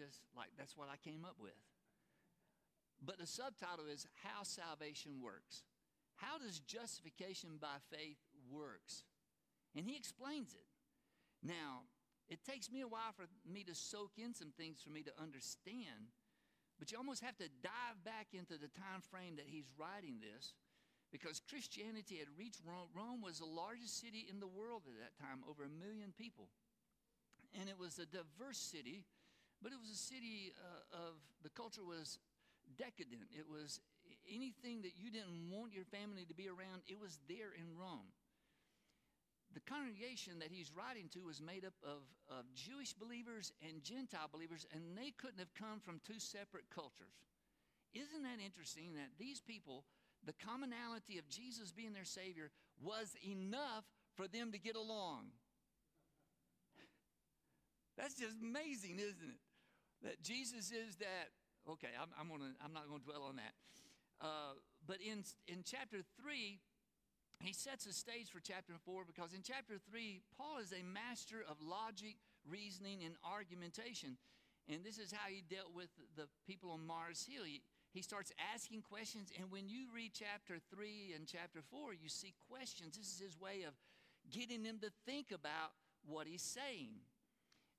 just like, that's what I came up with. But the subtitle is How Salvation Works. How does justification by faith works? And he explains it. Now, it takes me a while for me to soak in some things for me to understand, but you almost have to dive back into the time frame that he's writing this, because Christianity had reached Rome. Rome was the largest city in the world at that time, over 1 million people. And it was a diverse city, but it was a city of, the culture was decadent. It was anything that you didn't want your family to be around, it was there in Rome. The congregation that he's writing to was made up of Jewish believers and Gentile believers, and they couldn't have come from two separate cultures. Isn't that interesting that these people, the commonality of Jesus being their Savior was enough for them to get along? That's just amazing, isn't it? That Jesus is that. Okay, I'm not going to dwell on that. But in chapter 3, he sets the stage for chapter 4, because in chapter 3, Paul is a master of logic, reasoning, and argumentation. And this is how he dealt with the people on Mars Hill. He starts asking questions, and when you read chapter 3 and chapter 4, you see questions. This is his way of getting them to think about what he's saying.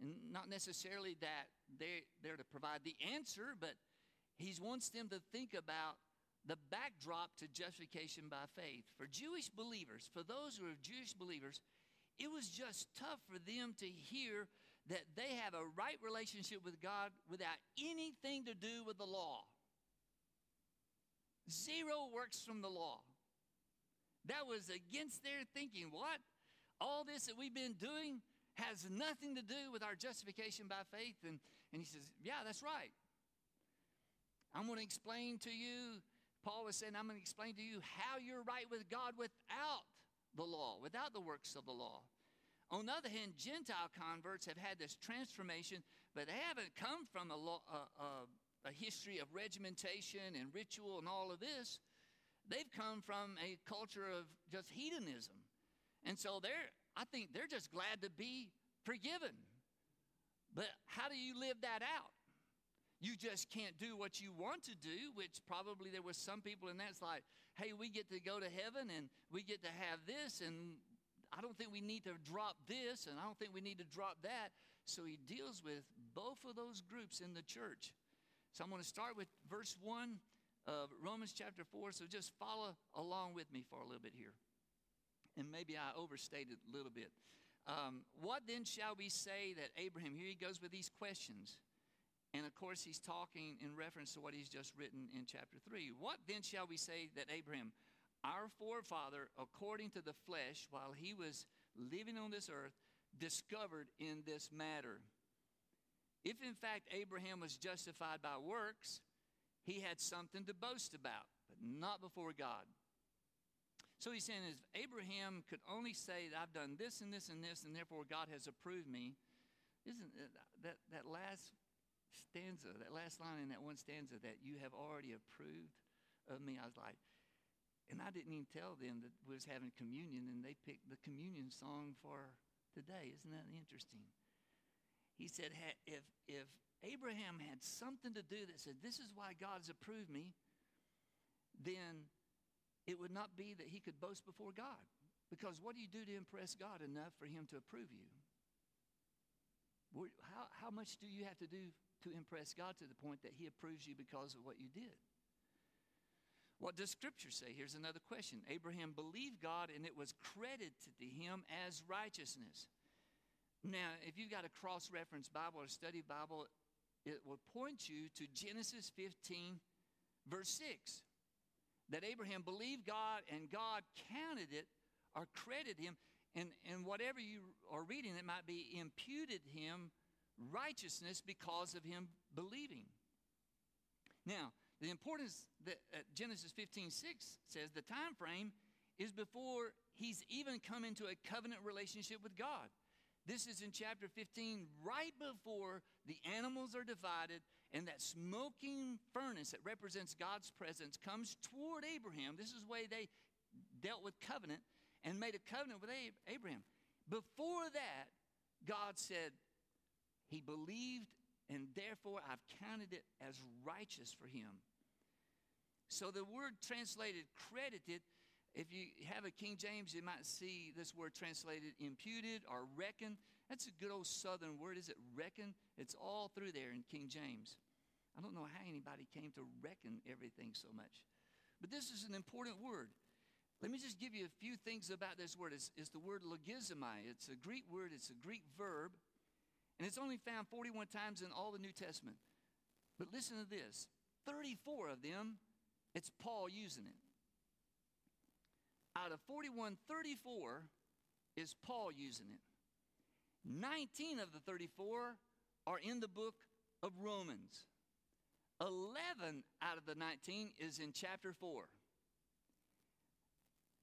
And not necessarily that they're there to provide the answer, but he wants them to think about the backdrop to justification by faith. For Jewish believers, for those who are Jewish believers, it was just tough for them to hear that they have a right relationship with God without anything to do with the law. Zero works from the law. That was against their thinking. What? All this that we've been doing has nothing to do with our justification by faith. And he says, yeah, that's right. I'm going to explain to you, Paul was saying, I'm going to explain to you how you're right with God without the law, without the works of the law. On the other hand, Gentile converts have had this transformation, but they haven't come from a history of regimentation and ritual and all of this. They've come from a culture of just hedonism. And so I think they're just glad to be forgiven. But how do you live that out? You just can't do what you want to do, which probably there was some people, and that's like, hey, we get to go to heaven, and we get to have this, and I don't think we need to drop this, and I don't think we need to drop that. So he deals with both of those groups in the church. So I'm going to start with verse 1 of Romans chapter 4, so just follow along with me for a little bit here. And maybe I overstated a little bit. What then shall we say that Abraham, here he goes with these questions. And of course, he's talking in reference to what he's just written in chapter 3. What then shall we say that Abraham, our forefather, according to the flesh, while he was living on this earth, discovered in this matter? If in fact Abraham was justified by works, he had something to boast about, but not before God. So he's saying, if Abraham could only say that I've done this and this and this, and therefore God has approved me, isn't that last stanza, that last line in that one stanza, that you have already approved of me? I was like, and I didn't even tell them that we was having communion, and they picked the communion song for today. Isn't that interesting? He said, if Abraham had something to do that said, this is why God has approved me, then it would not be that he could boast before God. Because what do you do to impress God enough for him to approve you? How much do you have to do to impress God to the point that he approves you because of what you did? What does Scripture say? Here's another question. Abraham believed God, and it was credited to him as righteousness. Now, if you've got a cross-reference Bible or study Bible, it will point you to Genesis 15, verse 6. That Abraham believed God, and God counted it or credited him. And whatever you are reading, it might be imputed him righteousness because of him believing. Now, the importance that Genesis 15:6 says, the time frame is before he's even come into a covenant relationship with God. This is in chapter 15, right before the animals are divided, and that smoking furnace that represents God's presence comes toward Abraham. This is the way they dealt with covenant and made a covenant with Abraham. Before that, God said he believed and therefore I've counted it as righteous for him. So the word translated credited, if you have a King James, you might see this word translated imputed or reckon. That's a good old southern word. Is it reckon? It's all through there in King James. I don't know how anybody came to reckon everything so much. But this is an important word. Let me just give you a few things about this word. It's the word logizomai. It's a Greek word. It's a Greek verb. And it's only found 41 times in all the New Testament. But listen to this. 34 of them, it's Paul using it. Out of 41, 34 is Paul using it. 19 of the 34 are in the book of Romans. 11 out of the 19 is in chapter 4.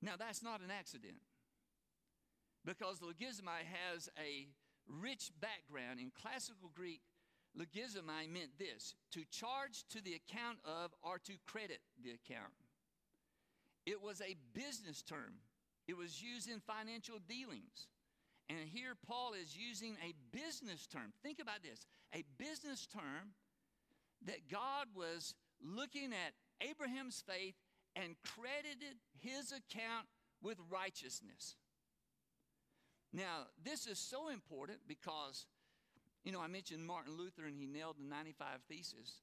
Now, that's not an accident, because logizomai has a rich background. In classical Greek, logizomai meant this: to charge to the account of or to credit the account. It was a business term. It was used in financial dealings. And here Paul is using a business term. Think about this, a business term that God was looking at Abraham's faith and credited his account with righteousness. Now, this is so important because, you know, I mentioned Martin Luther, and he nailed the 95 Theses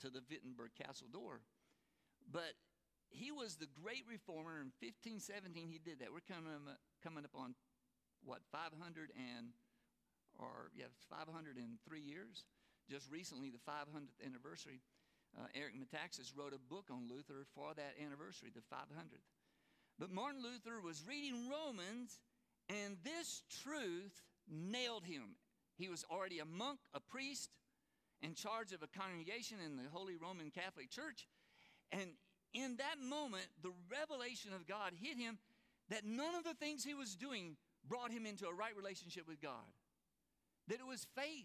to the Wittenberg Castle door. But he was the great reformer. In 1517, he did that. We're coming up on, 503 years. Just recently, the 500th anniversary. Eric Metaxas wrote a book on Luther for that anniversary, the 500th. But Martin Luther was reading Romans, and this truth nailed him. He was already a monk, a priest, in charge of a congregation in the Holy Roman Catholic Church. And in that moment, the revelation of God hit him that none of the things he was doing brought him into a right relationship with God. That it was faith.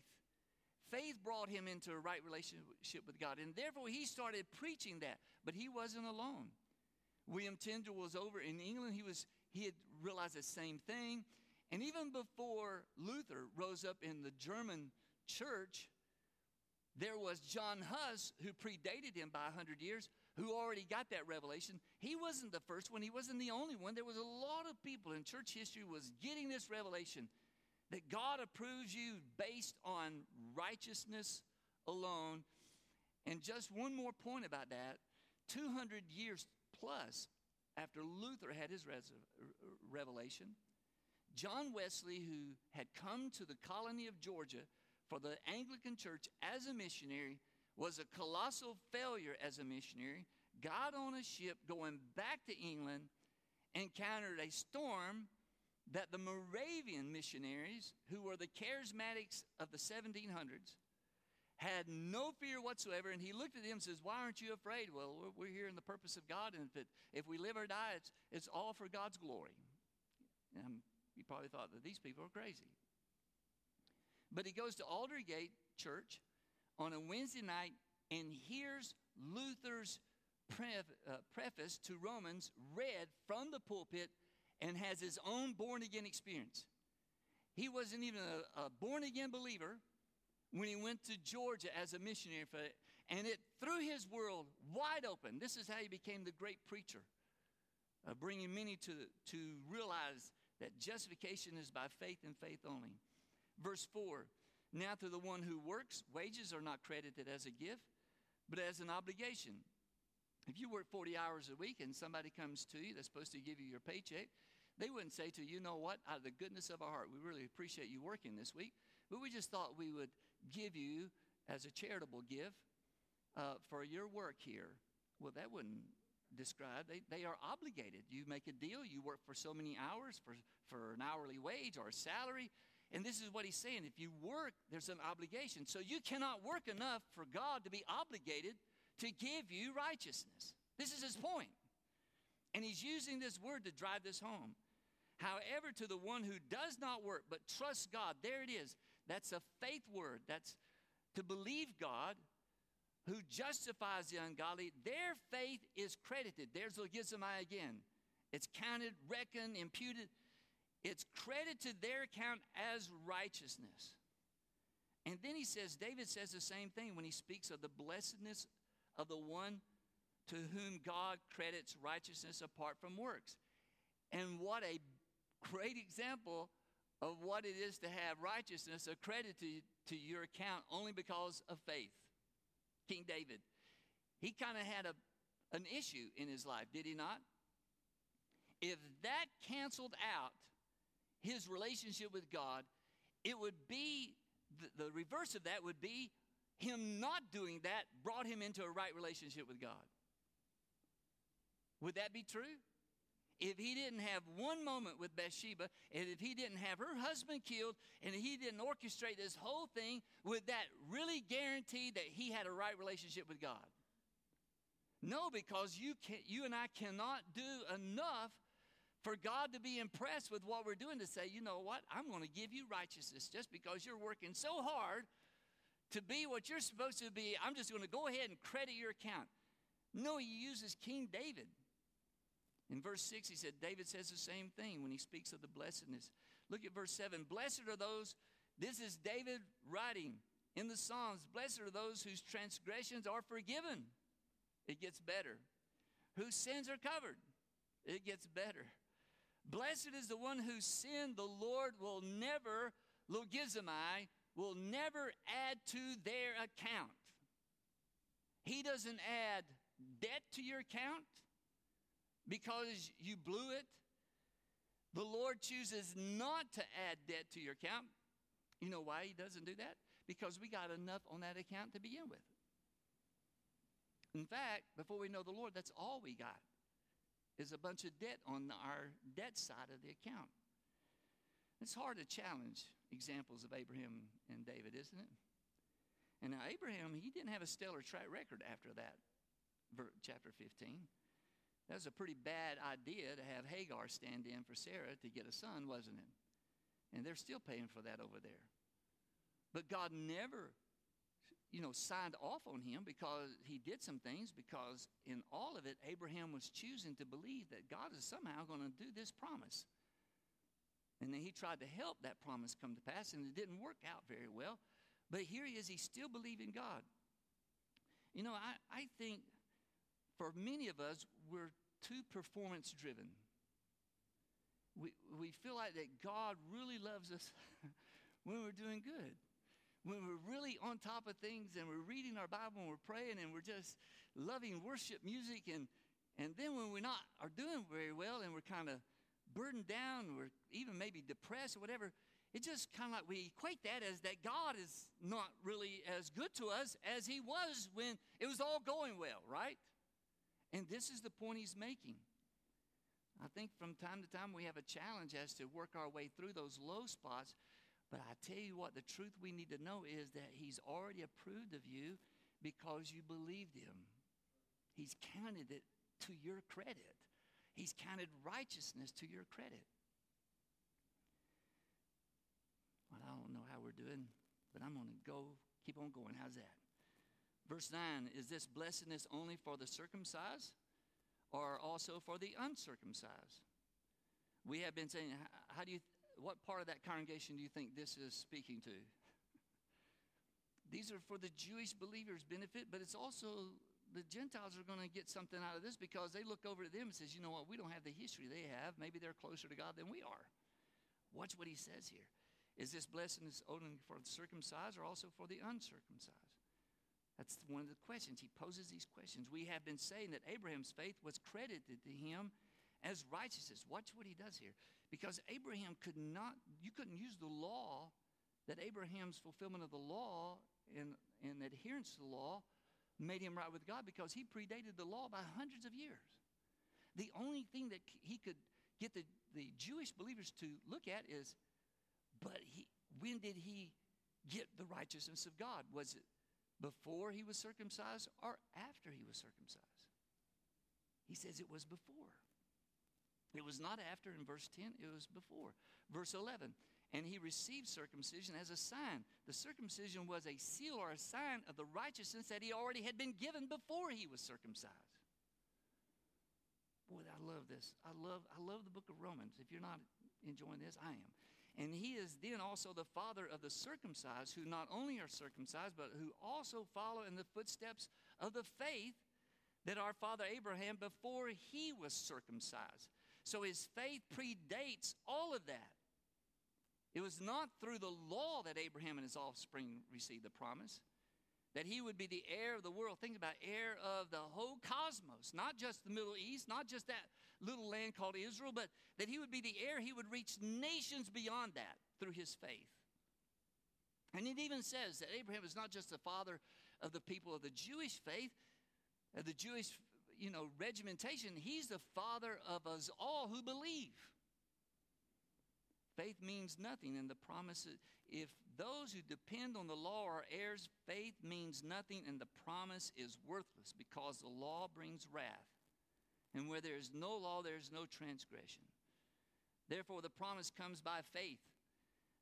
Faith brought him into a right relationship with God, and therefore he started preaching that. But he wasn't alone. William Tyndale was over in England. He had realized the same thing. And even before Luther rose up in the German church, there was John Huss, who predated him by 100 years, who already got that revelation. He wasn't the first one. He wasn't the only one. There was a lot of people in church history was getting this revelation that God approves you based on righteousness alone. And just one more point about that. 200 years plus after Luther had his revelation, John Wesley, who had come to the colony of Georgia for the Anglican Church as a missionary, was a colossal failure as a missionary, got on a ship going back to England, encountered a storm that the Moravian missionaries, who were the charismatics of the 1700s, had no fear whatsoever. And he looked at them and says, "Why aren't you afraid?" "Well, we're here in the purpose of God, and if we live or die, it's all for God's glory." And you probably thought that these people are crazy. But he goes to Aldergate Church on a Wednesday night and hears Luther's preface to Romans read from the pulpit, and has his own born-again experience. He wasn't even a born-again believer when he went to Georgia as a missionary. And it threw his world wide open. This is how he became the great preacher, bringing many to realize that justification is by faith and faith only. Verse 4, "Now to the one who works, wages are not credited as a gift, but as an obligation." If you work 40 hours a week and somebody comes to you that's supposed to give you your paycheck, they wouldn't say to you, "You know what, out of the goodness of our heart, we really appreciate you working this week, but we just thought we would give you as a charitable gift for your work here." Well, that wouldn't describe. They are obligated. You make a deal. You work for so many hours for an hourly wage or a salary. And this is what he's saying. If you work, there's an obligation. So you cannot work enough for God to be obligated to give you righteousness. This is his point. And he's using this word to drive this home. "However, to the one who does not work but trusts God," there it is. That's a faith word. That's to believe God, "who justifies the ungodly, their faith is credited." There's logizomai again. It's counted, reckoned, imputed. It's credited their account as righteousness. And then he says, David says the same thing when he speaks of the blessedness of the one to whom God credits righteousness apart from works. And what a great example of what it is to have righteousness accredited to your account only because of faith. King David, he kind of had an issue in his life, did he not? If that canceled out his relationship with God, it would be the reverse of that would be him not doing that brought him into a right relationship with God. Would that be true? If he didn't have one moment with Bathsheba, and if he didn't have her husband killed, and he didn't orchestrate this whole thing, would that really guarantee that he had a right relationship with God? No, because you and I cannot do enough for God to be impressed with what we're doing to say, you know what, I'm going to give you righteousness just because you're working so hard to be what you're supposed to be. I'm just going to go ahead and credit your account. No, he uses King David. In verse 6, he said, David says the same thing when he speaks of the blessedness. Look at verse 7. Blessed are those, this is David writing in the Psalms, blessed are those whose transgressions are forgiven. It gets better. Whose sins are covered. It gets better. Blessed is the one whose sin the Lord will never, logizomai, will never add to their account. He doesn't add debt to your account because you blew it. The Lord chooses not to add debt to your account. You know why he doesn't do that? Because we got enough on that account to begin with. In fact, before we know the Lord, that's all we got is a bunch of debt on our debt side of the account. It's hard to challenge examples of Abraham and David, isn't it? And now Abraham, he didn't have a stellar track record after that, chapter 15. That was a pretty bad idea to have Hagar stand in for Sarah to get a son, wasn't it? And they're still paying for that over there. But God never, signed off on him because he did some things, because in all of it, Abraham was choosing to believe that God is somehow going to do this promise. And then he tried to help that promise come to pass, and it didn't work out very well. But here he is, he's still believing God. I think for many of us, we're too performance-driven. We feel like that God really loves us when we're doing good. When we're really on top of things and we're reading our Bible and we're praying and we're just loving worship music. And then when we're not are doing very well and we're kind of burdened down, we're even maybe depressed or whatever, it's just kind of like we equate that as that God is not really as good to us as he was when it was all going well, right? And this is the point he's making. I think from time to time we have a challenge as to work our way through those low spots. But I tell you what, the truth we need to know is that he's already approved of you because you believed him. He's counted it to your credit. He's counted righteousness to your credit. Well, I don't know how we're doing, but I'm going to keep on going. How's that? Verse 9, is this blessedness only for the circumcised or also for the uncircumcised? We have been saying, what part of that congregation do you think this is speaking to? These are for the Jewish believers' benefit, but it's also the Gentiles are going to get something out of this because they look over at them and says, you know what, we don't have the history they have. Maybe they're closer to God than we are. Watch what he says here. Is this blessing only for the circumcised or also for the uncircumcised? That's one of the questions. He poses these questions. We have been saying that Abraham's faith was credited to him as righteousness. Watch what he does here. Because Abraham you couldn't use the law, that Abraham's fulfillment of the law and adherence to the law made him right with God, because he predated the law by hundreds of years. The only thing that he could get the Jewish believers to look at is, when did he get the righteousness of God? Was it before he was circumcised or after he was circumcised? He says it was before. It was not after in verse 10, it was before. Verse 11, and he received circumcision as a sign. The circumcision was a seal or a sign of the righteousness that he already had been given before he was circumcised. Boy, I love this. I love the book of Romans. If you're not enjoying this, I am. And he is then also the father of the circumcised, who not only are circumcised, but who also follow in the footsteps of the faith that our father Abraham before he was circumcised. So his faith predates all of that. It was not through the law that Abraham and his offspring received the promise that he would be the heir of the world. Think about heir of the whole cosmos, not just the Middle East, not just that little land called Israel, but that he would be the heir. He would reach nations beyond that through his faith. And it even says that Abraham is not just the father of the people of the Jewish faith, of the Jewish, regimentation. He's the father of us all who believe. Faith means nothing, and the promise, if those who depend on the law are heirs, faith means nothing, and the promise is worthless, because the law brings wrath. And where there is no law, there is no transgression. Therefore, the promise comes by faith.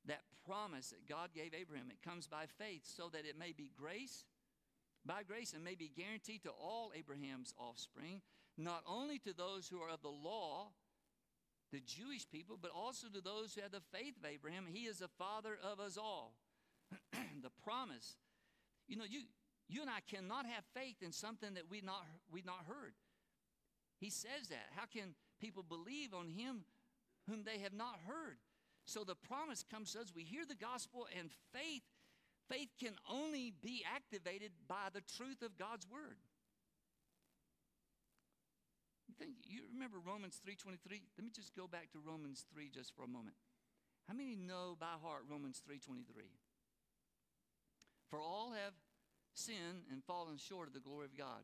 That promise that God gave Abraham, it comes by faith, so that it may be grace, by grace, and may be guaranteed to all Abraham's offspring, not only to those who are of the law, the Jewish people, but also to those who have the faith of Abraham. He is the father of us all. The promise. You and I cannot have faith in something that we've not heard. He says that. How can people believe on him whom they have not heard? So the promise comes to us. We hear the gospel, and faith can only be activated by the truth of God's word. You remember Romans 3:23? Let me just go back to Romans 3 just for a moment. How many know by heart Romans 3:23? For all have sinned and fallen short of the glory of God.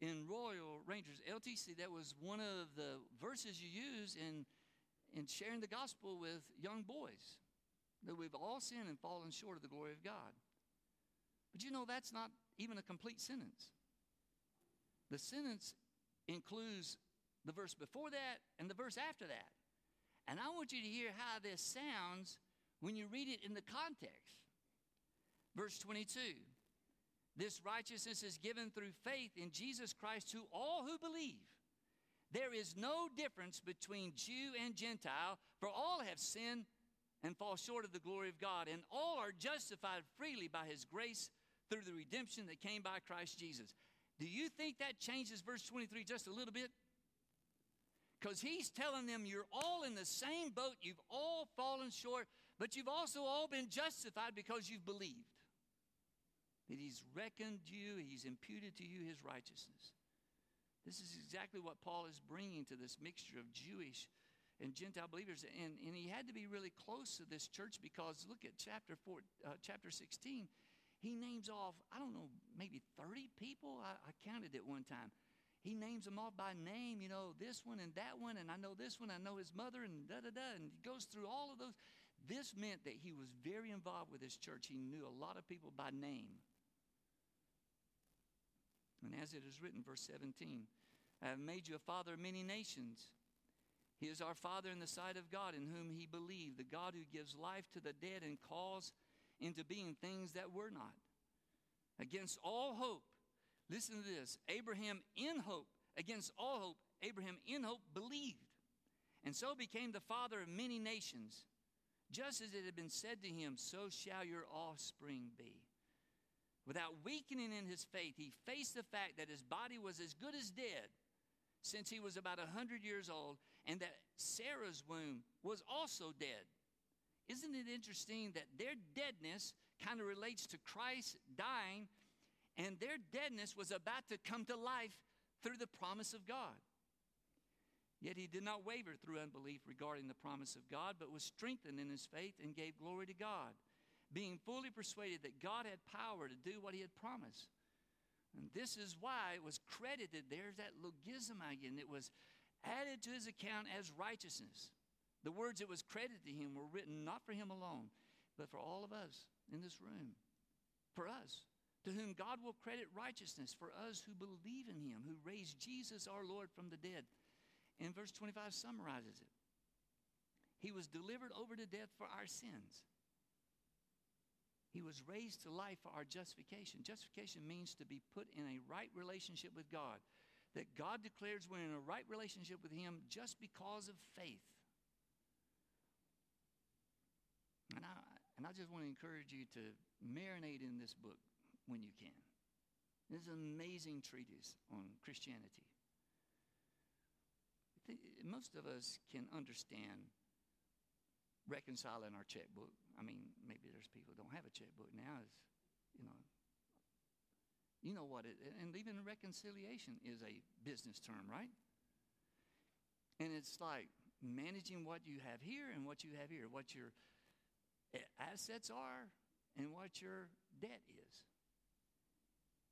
In Royal Rangers, LTC, that was one of the verses you use in sharing the gospel with young boys. That we've all sinned and fallen short of the glory of God. But that's not even a complete sentence. The sentence includes the verse before that and the verse after that. And I want you to hear how this sounds when you read it in the context. Verse 22, this righteousness is given through faith in Jesus Christ to all who believe. There is no difference between Jew and Gentile, for all have sinned and fall short of the glory of God, and all are justified freely by his grace through the redemption that came by Christ Jesus. Do you think that changes verse 23 just a little bit? Because he's telling them you're all in the same boat. You've all fallen short, but you've also all been justified because you've believed. That he's reckoned you, he's imputed to you his righteousness. This is exactly what Paul is bringing to this mixture of Jewish and Gentile believers. And he had to be really close to this church, because look at chapter 16. He names off, I don't know, maybe 30 people. I counted it one time. He names them off by name, this one and that one, and I know this one, I know his mother, and da-da-da, and he goes through all of those. This meant that he was very involved with his church. He knew a lot of people by name. And as it is written, verse 17, I have made you a father of many nations. He is our father in the sight of God, in whom he believed, the God who gives life to the dead and calls into being things that were not. Against all hope, listen to this, Abraham in hope believed, and so became the father of many nations, just as it had been said to him, so shall your offspring be. Without weakening in his faith, he faced the fact that his body was as good as dead, since he was about 100 years old, and that Sarah's womb was also dead. Isn't it interesting that their deadness kind of relates to Christ dying, and their deadness was about to come to life through the promise of God? Yet he did not waver through unbelief regarding the promise of God, but was strengthened in his faith and gave glory to God, being fully persuaded that God had power to do what he had promised. And this is why it was credited, there's that logizomai again, it was added to his account as righteousness. The words that was credited to him were written not for him alone, but for all of us in this room. For us, to whom God will credit righteousness, for us who believe in him, who raised Jesus our Lord from the dead. And verse 25 summarizes it. He was delivered over to death for our sins. He was raised to life for our justification. Justification means to be put in a right relationship with God. That God declares we're in a right relationship with him just because of faith. And I just want to encourage you to marinate in this book when you can. This is an amazing treatise on Christianity. Most of us can understand reconciling our checkbook. I mean, maybe there's people who don't have a checkbook now. It's, you know what it is. And even reconciliation is a business term, right? And it's like managing what you have here and what you have here, what your assets are and what your debt is.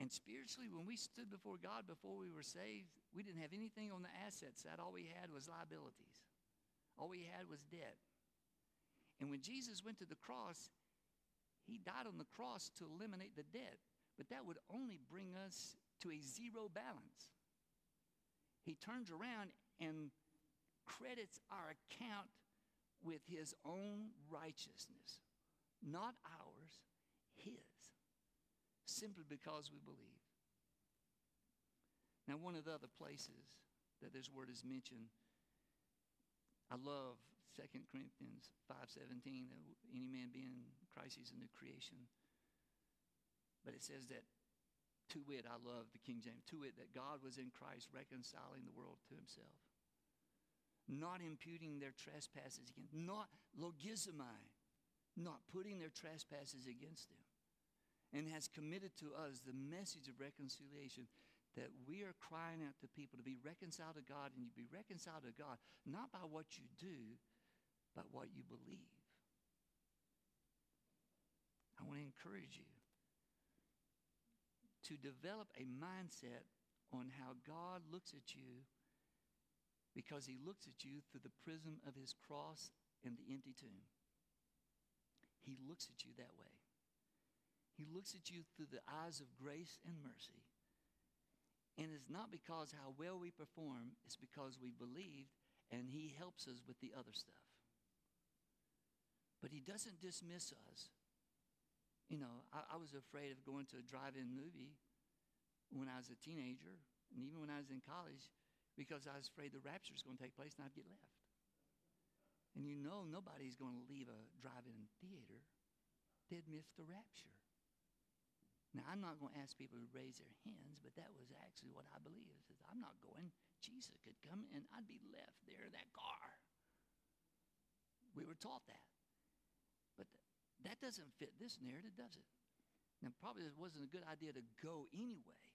And spiritually, when we stood before God before we were saved, we didn't have anything on the asset side. All we had was liabilities. All we had was debt. And when Jesus went to the cross, he died on the cross to eliminate the debt. But that would only bring us to a zero balance. He turns around and credits our account with his own righteousness. Not ours, his. Simply because we believe. Now, one of the other places that this word is mentioned, I love 2 Corinthians 5:17, that any man being in Christ is a new creation. But it says that, to wit, I love the King James, to wit, that God was in Christ reconciling the world to himself, not imputing their trespasses against, not logizomai, not putting their trespasses against them. And has committed to us the message of reconciliation, that we are crying out to people to be reconciled to God, and you be reconciled to God, not by what you do, but what you believe. I want to encourage you to develop a mindset on how God looks at you, because he looks at you through the prism of his cross and the empty tomb. He looks at you that way. He looks at you through the eyes of grace and mercy. And it's not because how well we perform, it's because we believed, and he helps us with the other stuff. But he doesn't dismiss us. You know, I was afraid of going to a drive-in movie when I was a teenager, and even when I was in college, because I was afraid the rapture was going to take place and I'd get left. And you know nobody's going to leave a drive-in theater. They'd miss the rapture. Now, I'm not going to ask people to raise their hands, but that was actually what I believe. It says, I'm not going. Jesus could come, and I'd be left there in that car. We were taught that. But that doesn't fit this narrative, does it? Now, probably it wasn't a good idea to go anyway.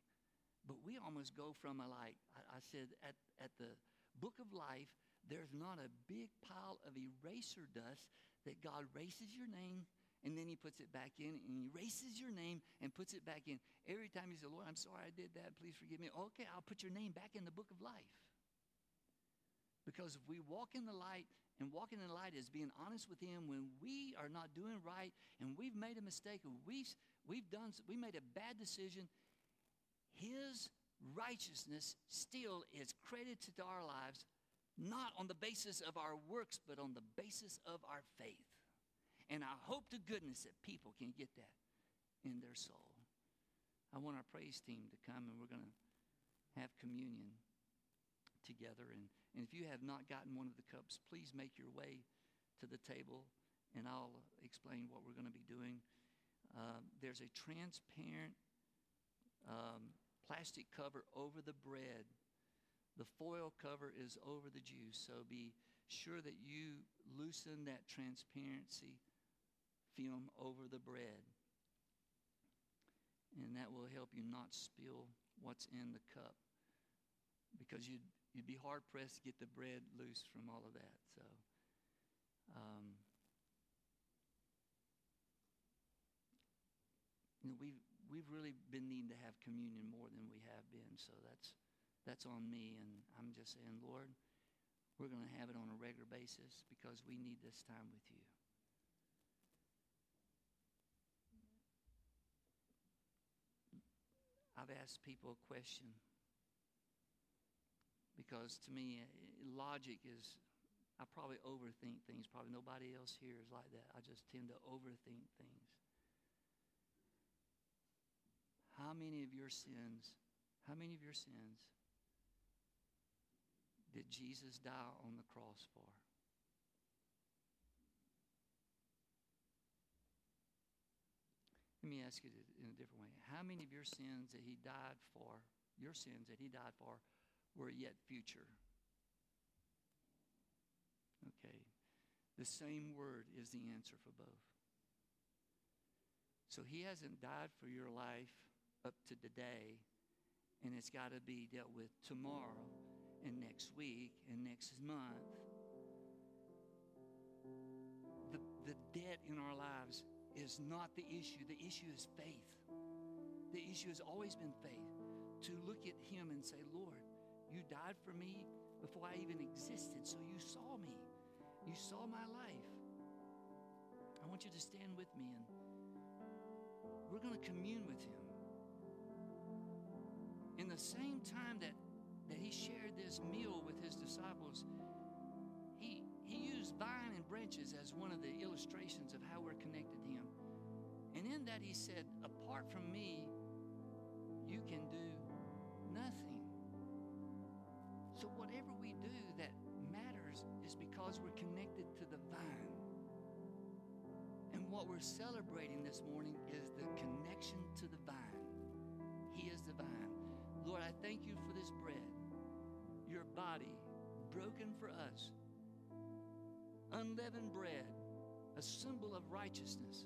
But we almost go from a, like, I said, at the book of life, there's not a big pile of eraser dust that God erases your name, and then he puts it back in, and he erases your name and puts it back in. Every time you say, Lord, I'm sorry I did that. Please forgive me. Okay, I'll put your name back in the book of life. Because if we walk in the light, and walking in the light is being honest with him when we are not doing right, and we've made a mistake, and we made a bad decision, his righteousness still is credited to our lives, not on the basis of our works, but on the basis of our faith. And I hope to goodness that people can get that in their soul. I want our praise team to come, and we're going to have communion together. And if you have not gotten one of the cups, please make your way to the table, and I'll explain what we're going to be doing. There's a transparent plastic cover over the bread. The foil cover is over the juice, so be sure that you loosen that transparency film over the bread, and that will help you not spill what's in the cup, because you'd be hard pressed to get the bread loose from all of that. So we've really been needing to have communion more than we have been, so that's on me, and I'm just saying, Lord, we're going to have it on a regular basis because we need this time with you. I've asked people a question because, to me, logic is, I probably overthink things. Probably nobody else here is like that. I just tend to overthink things. How many of your sins did Jesus die on the cross for? Let me ask you in a different way. How many of your sins that he died for, your sins that he died for, were yet future? Okay. The same word is the answer for both. So he hasn't died for your life up to today, and it's got to be dealt with tomorrow and next week and next month. The debt in our lives is not the issue. The issue is faith. The issue has always been faith. To look at him and say, Lord, you died for me before I even existed, so you saw me. You saw my life. I want you to stand with me, and we're going to commune with him. In the same time that he shared this meal with his disciples, he used vine and branches as one of the illustrations of how we're connected to him. And in that he said, apart from me, you can do nothing. So whatever we do that matters is because we're connected to the vine. And what we're celebrating this morning is the connection to the vine. He is the vine. Lord, I thank you for this bread, your body broken for us. Unleavened bread, a symbol of righteousness.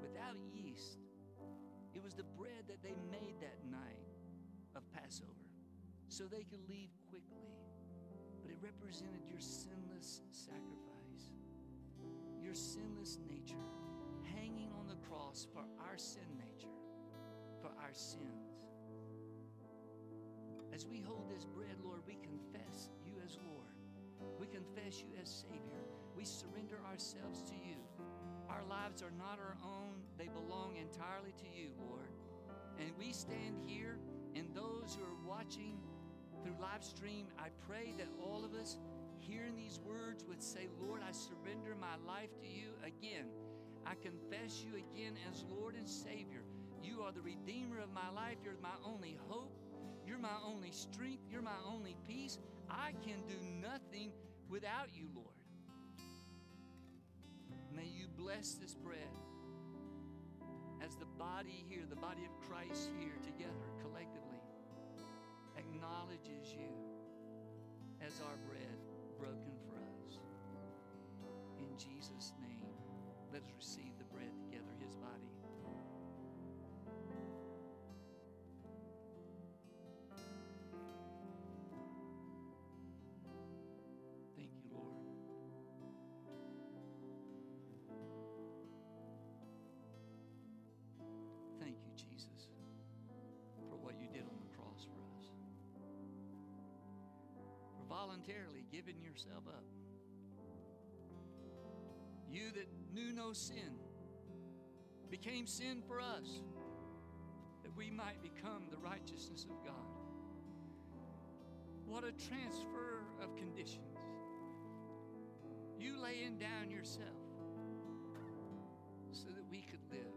Without yeast, it was the bread that they made that night of Passover so they could leave quickly. But it represented your sinless sacrifice, your sinless nature, hanging on the cross for our sin nature, for our sins. As we hold this bread, Lord, we confess you as Lord. We confess you as Savior. We surrender ourselves to you. Our lives are not our own. They belong entirely to you, Lord. And we stand here, and those who are watching through live stream, I pray that all of us hearing these words would say, Lord, I surrender my life to you again. I confess you again as Lord and Savior. You are the Redeemer of my life. You're my only hope. You're my only strength. You're my only peace. I can do nothing without you, Lord. May you bless this bread as the body here, the body of Christ here together collectively acknowledges you as our bread broken for us. In Jesus' name, let us receive the bread together, his body. Voluntarily giving yourself up. You that knew no sin became sin for us, that we might become the righteousness of God. What a transfer of conditions. You laying down yourself so that we could live,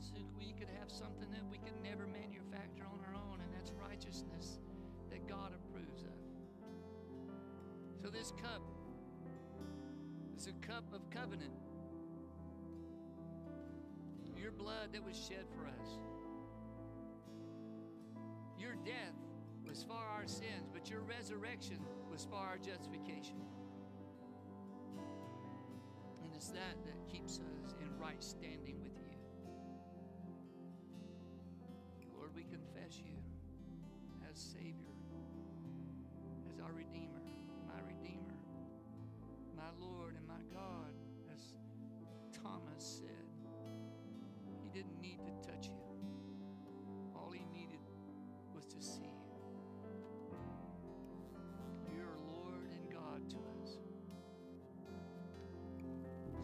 so that we could have something that we could never manufacture on our own, and that's righteousness that God approves of. So this cup is a cup of covenant. Your blood that was shed for us. Your death was for our sins, but your resurrection was for our justification. And it's that keeps us in right standing with you. Lord, we confess you as Savior, as our Redeemer, my Redeemer, my Lord and my God, as Thomas said. He didn't need to touch you. All he needed was to see you. You're Lord and God to us.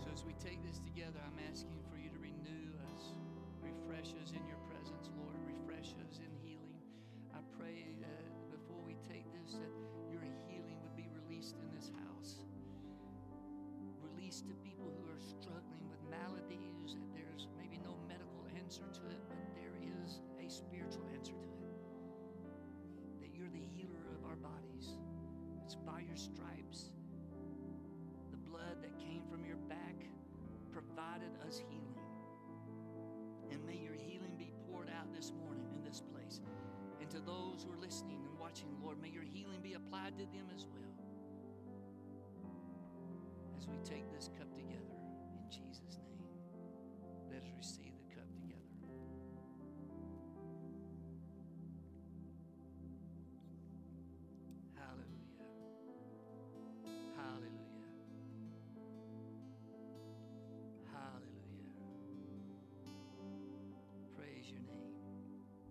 So as we take this together, I'm asking for you to renew us, refresh us in your presence, Lord, refresh us in healing. I pray that before we take this, that your healing would be released in this house. Released to people who are struggling with maladies, that there's maybe no medical answer to it, but there is a spiritual answer to it. That you're the healer of our bodies. It's by your stripes. The blood that came from your back provided this morning in this place. And to those who are listening and watching, Lord, may your healing be applied to them as well. As we take this cup,